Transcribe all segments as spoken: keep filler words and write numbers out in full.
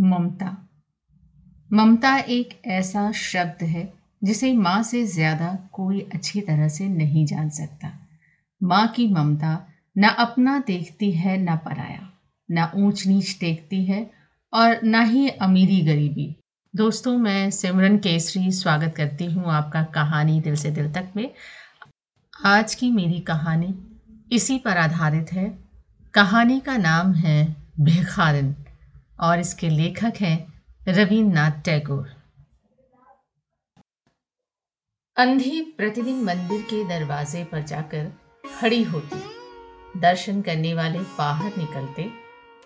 ममता। ममता एक ऐसा शब्द है जिसे माँ से ज्यादा कोई अच्छी तरह से नहीं जान सकता। माँ की ममता ना अपना देखती है ना पराया, ना ऊंच नीच देखती है और ना ही अमीरी गरीबी। दोस्तों, मैं सिमरन केसरी स्वागत करती हूँ आपका कहानी दिल से दिल तक में। आज की मेरी कहानी इसी पर आधारित है। कहानी का नाम है भिखारिन और इसके लेखक हैं रवीन्द्रनाथ टैगोर। अंधी प्रतिदिन मंदिर के दरवाजे पर जाकर खड़ी होती, दर्शन करने वाले बाहर निकलते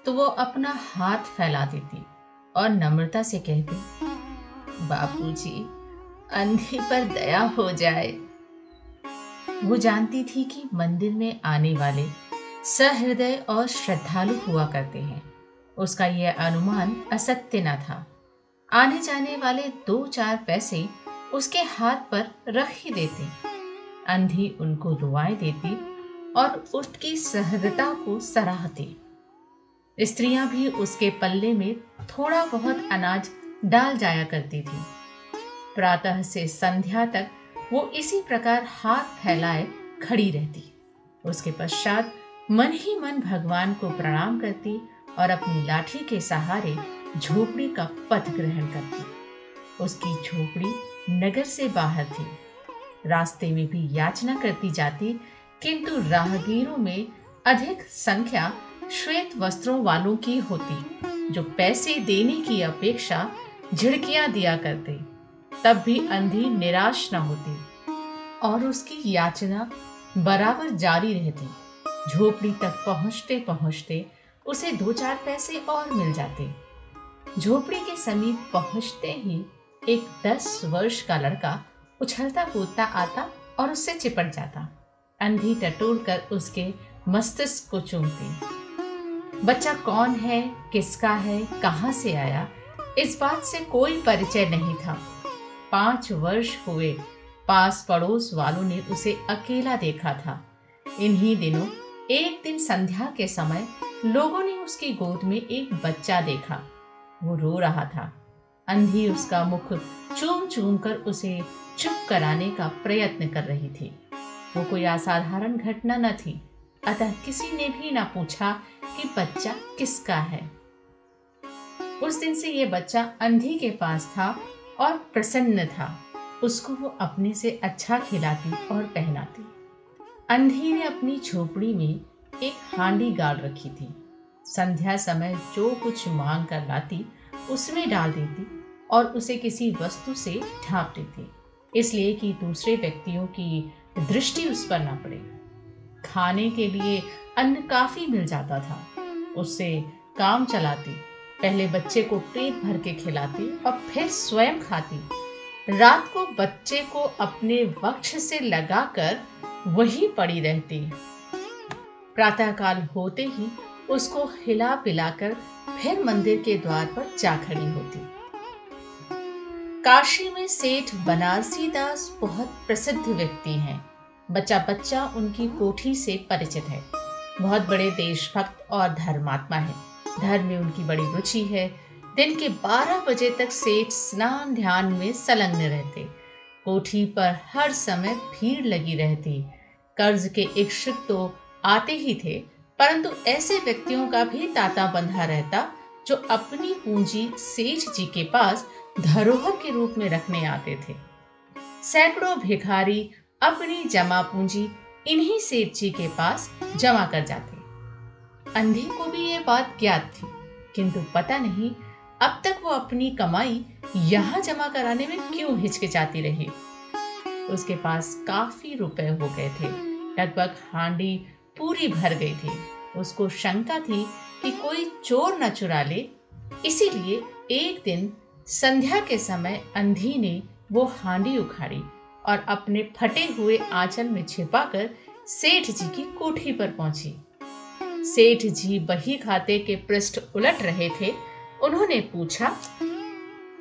तो वो अपना हाथ फैला देती और नम्रता से कहती, बापूजी, अंधी पर दया हो जाए। वो जानती थी कि मंदिर में आने वाले सहृदय और श्रद्धालु हुआ करते हैं। उसका यह अनुमान असत्य न था। आने जाने वाले दो चार पैसे उसके हाथ पर रख ही देते, अंधी उनको दुआएं देती और उसकी सहृदयता को सराहती। स्त्रियां भी उसके पल्ले में थोड़ा बहुत अनाज डाल जाया करती थी। प्रातः से संध्या तक वो इसी प्रकार हाथ फैलाए खड़ी रहती। उसके पश्चात मन ही मन भगवान को प्रणाम करती और अपनी लाठी के सहारे झोपड़ी का पथ ग्रहण करती। उसकी झोपड़ी नगर से बाहर थी। रास्ते में भी याचना करती जाती, किंतु राहगीरों में अधिक संख्या श्वेत वस्त्रों वालों की होती, जो पैसे देने की अपेक्षा झिड़कियां दिया करते। तब भी अंधी निराश न होती और उसकी याचना बराबर जारी रहती। झोपड़ी तक पहुंचते पहुंचते उसे दो चार पैसे और मिल जाते। झोपड़ी के समीप पहुंचते ही एक दस वर्ष का लड़का उछलता कूदता आता और उससे चिपट जाता। अंधी टटोल कर उसके मस्तिष्क को चूमती। बच्चा कौन है, किसका है, कहाँ से आया, इस बात से कोई परिचय नहीं था। पांच वर्ष हुए, पास पड़ोस वालों ने उसे अकेला देखा था। इन्हीं दिनों एक दिन संध्या के समय लोगों ने उसकी गोद में एक बच्चा देखा। वो रो रहा था। अंधी उसका मुख चूम चूम कर उसे चुप कराने का प्रयत्न कर रही थी। वो कोई असाधारण घटना न थी, अतः किसी ने भी ना पूछा कि बच्चा किसका है। उस दिन से ये बच्चा अंधी के पास था और प्रसन्न था। उसको वो अपने से अच्छा खिलाती और पहनाती। अंधी ने अपनी झोपड़ी में एक हांडी गाड़ रखी थी। संध्या समय जो कुछ मांग कर लाती उसमें डाल देती और उसे किसी वस्तु से ढांप देती, इसलिए कि दूसरे व्यक्तियों की दृष्टि उस पर ना पड़े। खाने के लिए अन्न काफी मिल जाता था। उससे काम चलाती, पहले बच्चे को पेट भर के खिलाती और फिर स्वयं खाती। रात को बच्चे को अपने वक्ष से लगाकर वही पड़ी रहती। प्रातःकाल होते ही उसको हिला पिलाकर फिर मंदिर के द्वार पर जा खड़ी होती। काशी में सेठ बनारसीदास बहुत प्रसिद्ध व्यक्ति हैं। बच्चा बच्चा उनकी कोठी से परिचित है। बहुत बड़े देशभक्त और धर्मात्मा है। धर्म में उनकी बड़ी रुचि है। दिन के बारह बजे तक सेठ स्नान ध्यान में संलग्न रहते। कोठी पर हर समय भीड़ लगी रहती। कर्ज के इच्छुक तो आते ही थे, परंतु ऐसे व्यक्तियों का भी तांता बंधा रहता जो अपनी पूंजी सेठ जी के पास धरोहर के रूप में रखने आते थे। सैकड़ों भिखारी अपनी जमा पूंजी इन्हीं सेठ जी के पास जमा कर जाते। अंधी को भी ये बात ज्ञात थी, किंतु पता नहीं अब तक वो अपनी कमाई यहाँ जमा कराने में क्यों हिचकिचाती रही। उसके पास काफी रुपए हो गए थे। लगभग हांडी पूरी भर गई थी। उसको शंका थी कि कोई चोर न चुरा ले, इसीलिए एक दिन संध्या के समय अंधी ने वो हांडी उखाड़ी और अपने फटे हुए आंचल में छिपाकर सेठ जी की कोठी पर पहुंची। सेठ जी बही खाते के पृष्ठ उलट रहे थे। उन्होंने पूछा,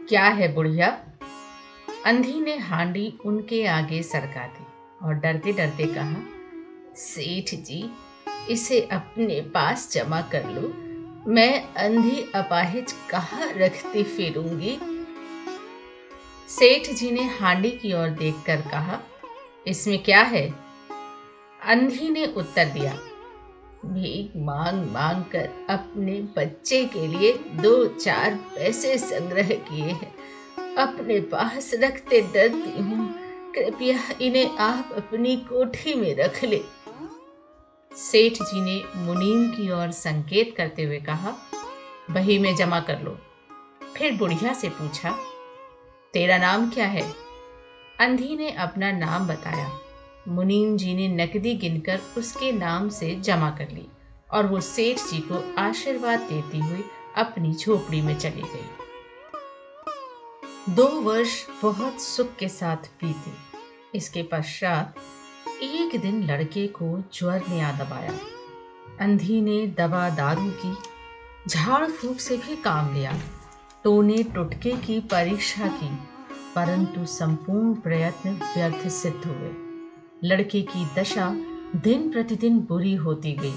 क्या है बुढ़िया? अंधी ने हांडी उनके आगे सरका दी और डरते डरते कहा, सेठ जी, इसे अपने पास जमा कर लो, मैं अंधी अपाहिज कहाँ रखती फिरूंगी। सेठ जी ने हांडी की ओर देखकर कहा, इसमें क्या है? अंधी ने उत्तर दिया, भीख मांग मांग कर अपने बच्चे के लिए दो चार पैसे संग्रह किए हैं, अपने पास रखते डरती हूँ, कृपया इन्हें आप अपनी कोठी में रख ले। सेठ जी ने मुनीम की ओर संकेत करते हुए कहा, बही में जमा कर लो। फिर बुढ़िया से पूछा, तेरा नाम क्या है? अंधी ने अपना नाम बताया। मुनीम जी ने नकदी गिनकर उसके नाम से जमा कर ली और वो सेठ जी को आशीर्वाद देती हुई अपनी झोपड़ी में चली गई। दो वर्ष बहुत सुख के साथ बीते। इसके पश्चात एक दिन लड़के को ज्वर ने आ दबाया। अंधी ने दवा दारू की, झाड़ फूंक से भी काम लिया। टोने टुटके की परीक्षा की, परंतु संपूर्ण प्रयत्न व्यर्थ सिद्ध हुए। लड़के की दशा दिन प्रतिदिन बुरी होती गई।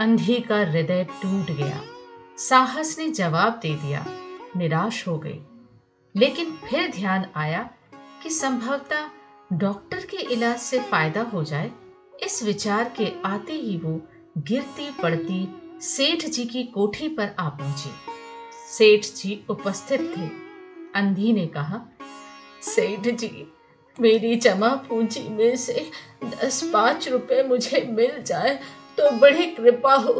अंधी का हृदय टूट गया। साहस ने जवाब दे दिया, निराश हो गई। लेकिन फिर ध्यान आया कि संभवतः डॉक्टर के इलाज से फायदा हो जाए। इस विचार के आते ही वो गिरती पड़ती सेठ जी की कोठी पर आ पहुंची। सेठ जी उपस्थित थे। अंधी ने कहा, सेठ जी, मेरी जमा पूंजी में से दस पाँच रुपए मुझे मिल जाए तो बड़ी कृपा हो।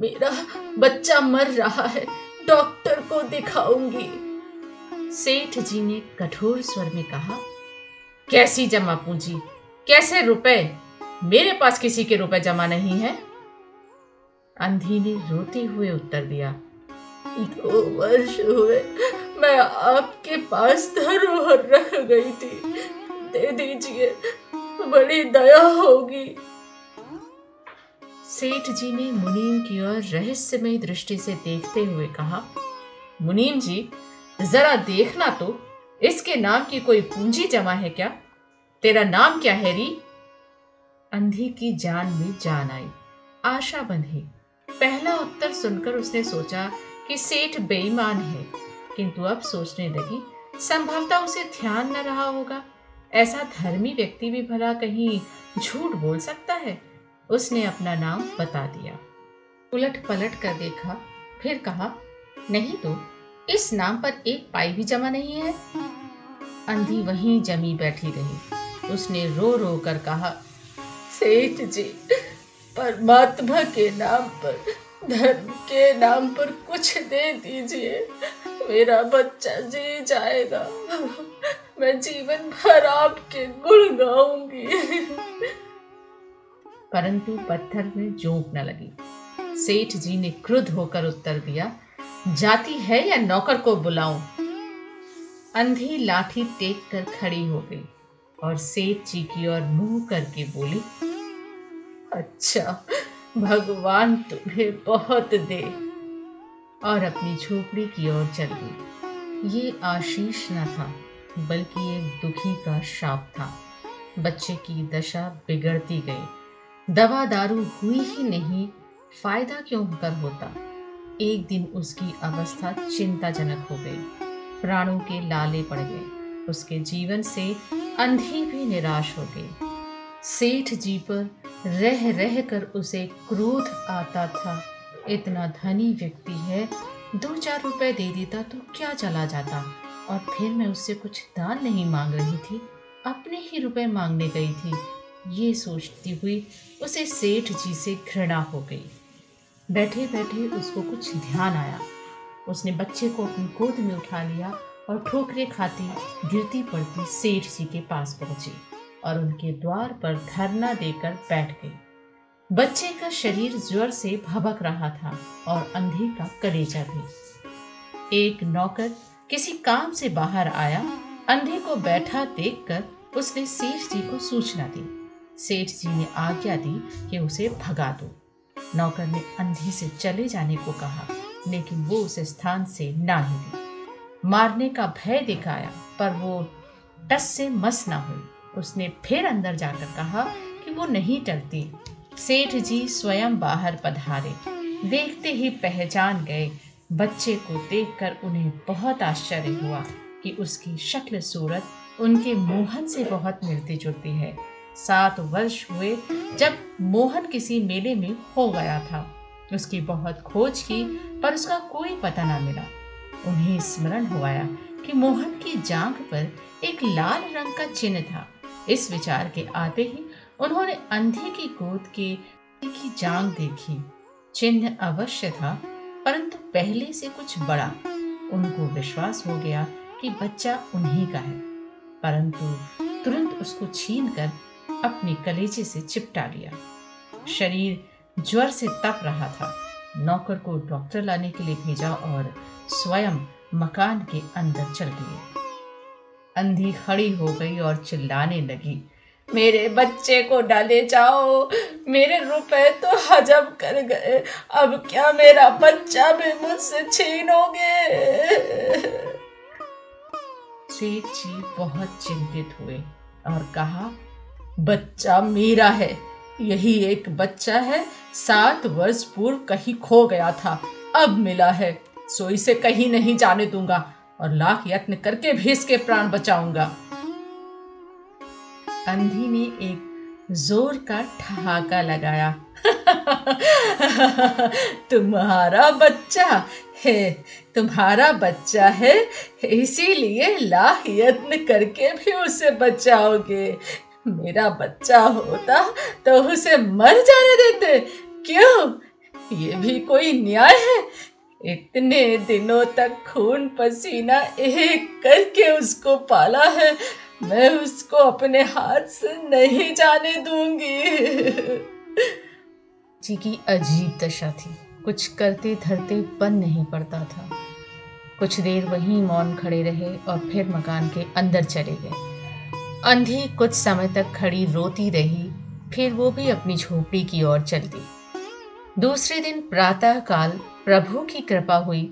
मेरा बच्चा मर रहा है, डॉक्टर को दिखाऊंगी। सेठ जी ने कठोर स्वर में कहा, कैसी जमा पूंजी, कैसे रुपए? मेरे पास किसी के रुपए जमा नहीं है। अंधी ने रोते हुए उत्तर दिया, दो वर्ष हुए मैं आपके पास धरोहर रख गई थी, दे दीजिए, बड़ी दया होगी। सेठ जी ने मुनीम की ओर रहस्यमयी दृष्टि से देखते हुए कहा, मुनीम जी, जरा देखना तो, इसके नाम की कोई पूंजी जमा है क्या? तेरा नाम क्या है री? अंधी की जान में जान आई, आशा बंधी। पहला उत्तर सुनकर उसने सोचा कि सेठ बेईमान है, किंतु अब सोचने लगी संभवतः उसे ध्यान न रहा होगा। ऐसा धर्मी व्यक्ति भी भला कहीं झूठ बोल सकता है। उसने अपना नाम बता दिया। उलट पलट कर देखा, फिर कहा, नहीं तो इस नाम पर एक पाई भी जमा नहीं है। अंधी वहीं जमी बैठी रही। उसने रो रो कर कहा, सेठ जी, परमात्मा के नाम पर, धर्म के नाम पर कुछ दे दीजिए, मेरा बच्चा जी जाएगा, मैं जीवन भर आपके गुण गाऊंगी। परंतु पत्थर में जोंक न लगी। सेठ जी ने क्रुद्ध होकर उत्तर दिया, जाती है या नौकर को बुलाऊं? अंधी लाठी टेक कर खड़ी हो गई और सेठ जी की ओर मुंह करके बोली, अच्छा, भगवान तुम्हें बहुत दे, और अपनी झोपड़ी की ओर चल गई। ये आशीष न था, बल्कि एक दुखी का श्राप था। बच्चे की दशा बिगड़ती गई। दवा दारू हुई ही नहीं, फायदा क्यों कर होता। एक दिन उसकी अवस्था चिंताजनक हो गई। प्राणों के लाले पड़ गए। उसके जीवन से अंधी भी निराश हो गई। सेठ जी पर रह रह कर उसे क्रोध आता था। इतना धनी व्यक्ति है, दो चार रुपए दे देता तो क्या चला जाता, और फिर मैं उससे कुछ दान नहीं मांग रही थी, अपने ही रुपए मांगने गई थी। ये सोचती हुई उसे सेठ जी से घृणा हो गई। बैठे बैठे उसको कुछ ध्यान आया। उसने बच्चे को अपनी गोद में उठा लिया और ठोकरे खाती गिरती पड़ती सेठ जी के पास पहुंची और उनके द्वार पर धरना देकर बैठ गई। बच्चे का शरीर ज्वर से भभक रहा था और अंधी का कलेजा भी। एक नौकर किसी काम से बाहर आया। अंधी को बैठा देखकर उसने सेठ जी को सूचना दी। सेठ जी ने आज्ञा दी कि उसे भगा दो। नौकर ने अंधी से चले जाने को कहा, लेकिन वो उस स्थान से ना हिली। मारने का भय दिखाया, पर वो टस से मस ना हुई। उसने फिर अंदर जाकर कहा कि वो नहीं डरती। सेठ जी स्वयं बाहर पधारे। देखते ही पहचान गए। बच्चे को देखकर उन्हें बहुत आश्चर्य हुआ कि उसकी शक्ल सूरत उनके मोहन से बहुत मिलती जुलती है। सात वर्ष हुए जब मोहन किसी मेले में खो गया था। उसकी बहुत खोज की पर उसका कोई पता ना मिला। उन्हें स्मरण हुआ कि मोहन की जांघ पर एक लाल रंग का चिन्ह था। इस विचार के आते ही उन्होंने अंधे की गोद के की जांघ देखी। चिन्ह अवश्य था परंतु पहले से कुछ बड़ा। उनको विश्वास हो गया कि बच्चा उन्हीं का है, परंतु तुरंत उसको छीन कर अपने कलेजे से चिपटा लिया। शरीर ज्वर से तप रहा था। नौकर को डॉक्टर लाने के लिए भेजा और स्वयं मकान के अंदर चल गए। अंधी खड़ी हो गई और चिल्लाने लगी, मेरे बच्चे को डाले जाओ, मेरे रुपए तो हजम कर गए, अब क्या मेरा बच्चा भी मुझसे छीनोगे। सेठ जी बहुत चिंतित हुए और कहा, बच्चा मेरा है, यही एक बच्चा है, सात वर्ष पूर्व कहीं खो गया था, अब मिला है, सो इसे कहीं नहीं जाने दूंगा और लाख यत्न करके भी इसके प्राण बचाऊंगा। अंधी ने एक जोर का ठहाका लगाया। तुम्हारा बच्चा है, तुम्हारा बच्चा है, इसीलिए लाख यत्न करके भी उसे बचाओगे। मेरा बच्चा होता तो उसे मर जाने देते, क्यों? ये भी कोई न्याय है? इतने दिनों तक खून पसीना एक करके उसको पाला है, मैं उसको अपने हाथ से नहीं जाने दूंगी। जी की अजीब दशा थी। कुछ करते धरते बन नहीं पड़ता था। कुछ देर वहीं मौन खड़े रहे और फिर मकान के अंदर चले गए। अंधी कुछ समय तक खड़ी रोती रही, फिर वो भी अपनी झोपड़ी की ओर चल दी। दूसरे दिन प्रातःकाल प्रभु की कृपा हुई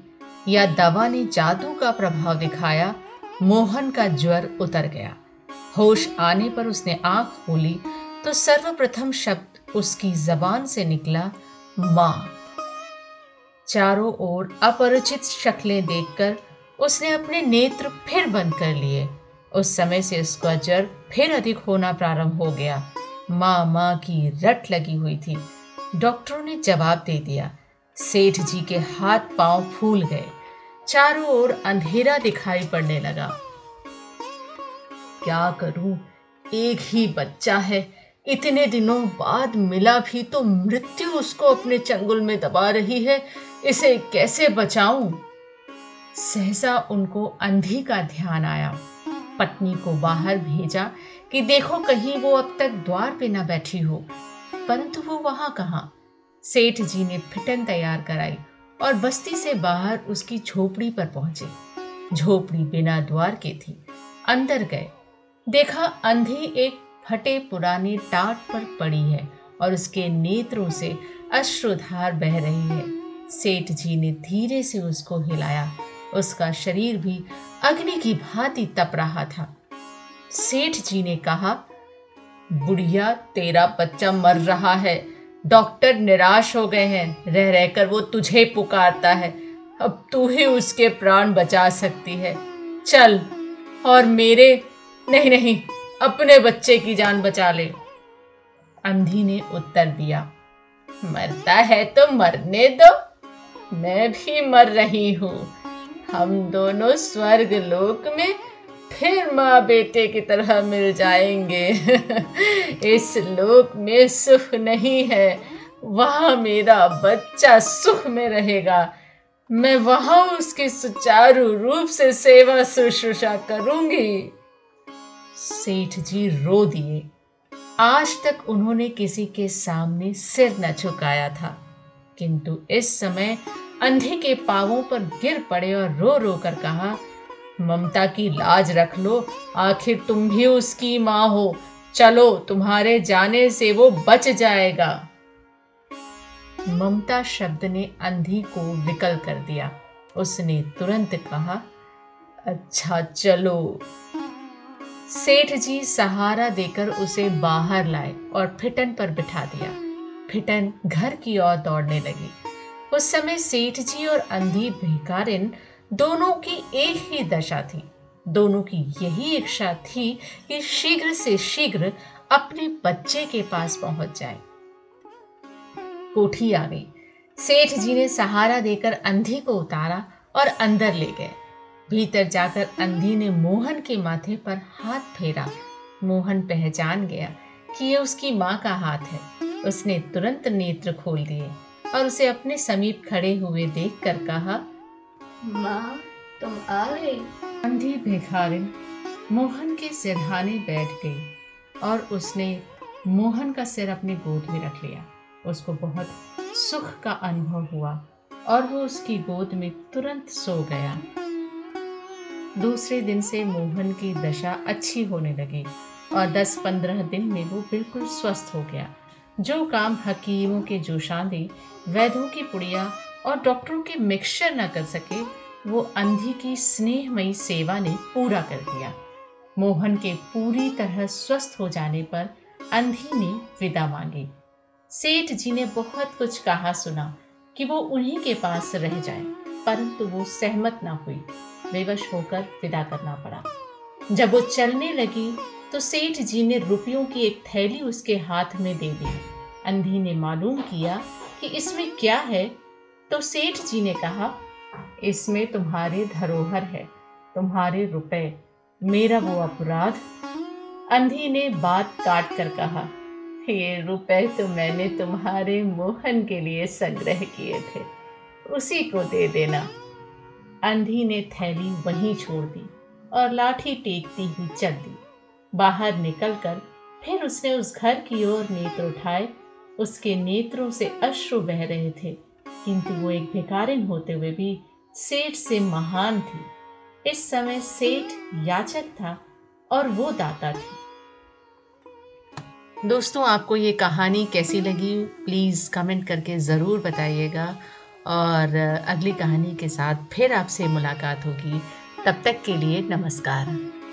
या दवा ने जादू का प्रभाव दिखाया, मोहन का ज्वर उतर गया। होश आने पर उसने आंख खोली तो सर्वप्रथम शब्द उसकी जबान से निकला, माँ। चारों ओर अपरिचित शक्लें देखकर उसने अपने नेत्र फिर बंद कर लिए। उस समय से उसका जर फिर अधिक होना प्रारंभ हो गया। माँ माँ की रट लगी हुई थी। डॉक्टरों ने जवाब दे दिया। सेठ जी के हाथ पांव फूल गए। चारों ओर अंधेरा दिखाई पड़ने लगा। क्या करूं? एक ही बच्चा है, इतने दिनों बाद मिला भी तो मृत्यु उसको अपने चंगुल में दबा रही है, इसे कैसे बचाऊं? सहसा उनको अंधी का ध्यान आया। पत्नी को बाहर भेजा कि देखो कहीं वो अब तक द्वार पे ना बैठी हो, परंतु वो वहां कहाँ। सेठ जी ने फिटन तैयार कराई और बस्ती से बाहर उसकी झोपड़ी पर पहुंचे। झोपड़ी बिना द्वार के थी। अंदर गए, देखा अंधी एक फटे पुराने टाट पर पड़ी है और उसके नेत्रों से अश्रुधार बह रही है। सेठ जी ने धीरे से उसको हिलाया। उसका शरीर भी अग्नि की भांति तप रहा था। सेठ जी ने कहा, बुढ़िया तेरा बच्चा मर रहा है, डॉक्टर निराश हो गए हैं, रह रहकर वो तुझे पुकारता है, अब तू ही उसके प्राण बचा सकती है, चल और मेरे नहीं नहीं अपने बच्चे की जान बचा ले। अंधी ने उत्तर दिया, मरता है तो मरने दो, मैं भी मर रही हूँ, हम दोनों स्वर्ग लोक में फिर माँ बेटे की तरह मिल जाएंगे। इस लोक में सुख नहीं है, वहाँ मेरा बच्चा सुख में रहेगा, मैं वहाँ उसकी सुचारू रूप से सेवा शुश्रूषा करूंगी। सेठ जी रो दिए। आज तक उन्होंने किसी के सामने सिर न झुकाया था, किंतु इस समय अंधे के पांवों पर गिर पड़े और रो रो कर कहा, ममता की लाज रख लो, आखिर तुम भी उसकी माँ हो, चलो तुम्हारे जाने से वो बच जाएगा। ममता शब्द ने अंधी को विकल कर दिया। उसने तुरंत कहा, अच्छा चलो। सेठ जी सहारा देकर उसे बाहर लाए और फिटन पर बिठा दिया। फिटन घर की ओर दौड़ने लगी। उस समय सेठ जी और अंधी भिखारिन दोनों की एक ही दशा थी। दोनों की यही इच्छा थी कि शीघ्र से शीघ्र अपने बच्चे के पास पहुंच जाए। कोठी आ गई। सेठ जी ने सहारा देकर अंधी को उतारा और अंदर ले गए। भीतर जाकर अंधी ने मोहन के माथे पर हाथ फेरा। मोहन पहचान गया कि यह उसकी मां का हाथ है। उसने तुरंत नेत्र खोल दिए और उसे अपने समीप खड़े हुए देखकर कहा, मां तुम आ गई। अंधी भिखारिन मोहन के सिरहाने बैठ गई और उसने मोहन का सिर अपने गोद में रख लिया। उसको बहुत सुख का अनुभव हुआ और वो उसकी गोद में तुरंत सो गया। दूसरे दिन से मोहन की दशा अच्छी होने लगी और दस पंद्रह दिन में वो बिल्कुल स्वस्थ हो गया। जो काम हकीमों के जोशांदे, वैद्यों की पुड़िया और डॉक्टरों के मिक्सचर न कर सके, वो अंधी की स्नेहमयी सेवा ने पूरा कर दिया। मोहन के पूरी तरह स्वस्थ हो जाने पर अंधी ने विदा मांगी। सेठ जी ने बहुत कुछ कहा सुना कि वो उन्हीं के पास रह जाए, परंतु वो सहमत ना हुई। बेवश होकर विदा करना पड़ा। जब वो चलने लगी तो सेठ जी ने रुपयों की एक थैली उसके हाथ में दे दी। अंधी ने मालूम किया कि इसमें क्या है, तो सेठ जी ने कहा, इसमें तुम्हारे धरोहर है, तुम्हारे रुपए, मेरा वो अपराध। अंधी ने बात काट कर कहा, ये रुपए तो मैंने तुम्हारे मोहन के लिए संग्रह किए थे, उसी को दे देना। अंधी ने थैली वहीं छोड़ दी और लाठी टेकती हुई चल दी। बाहर निकलकर फिर उसने उस घर की ओर नेत्र उठाए। उसके नेत्रों से अश्रु बह रहे थे, किंतु वो एक भिखारिन होते हुए भी सेठ से महान थी। इस समय सेठ याचक था और वो दाता थी। दोस्तों, आपको ये कहानी कैसी लगी प्लीज़ कमेंट करके ज़रूर बताइएगा और अगली कहानी के साथ फिर आपसे मुलाकात होगी। तब तक के लिए नमस्कार।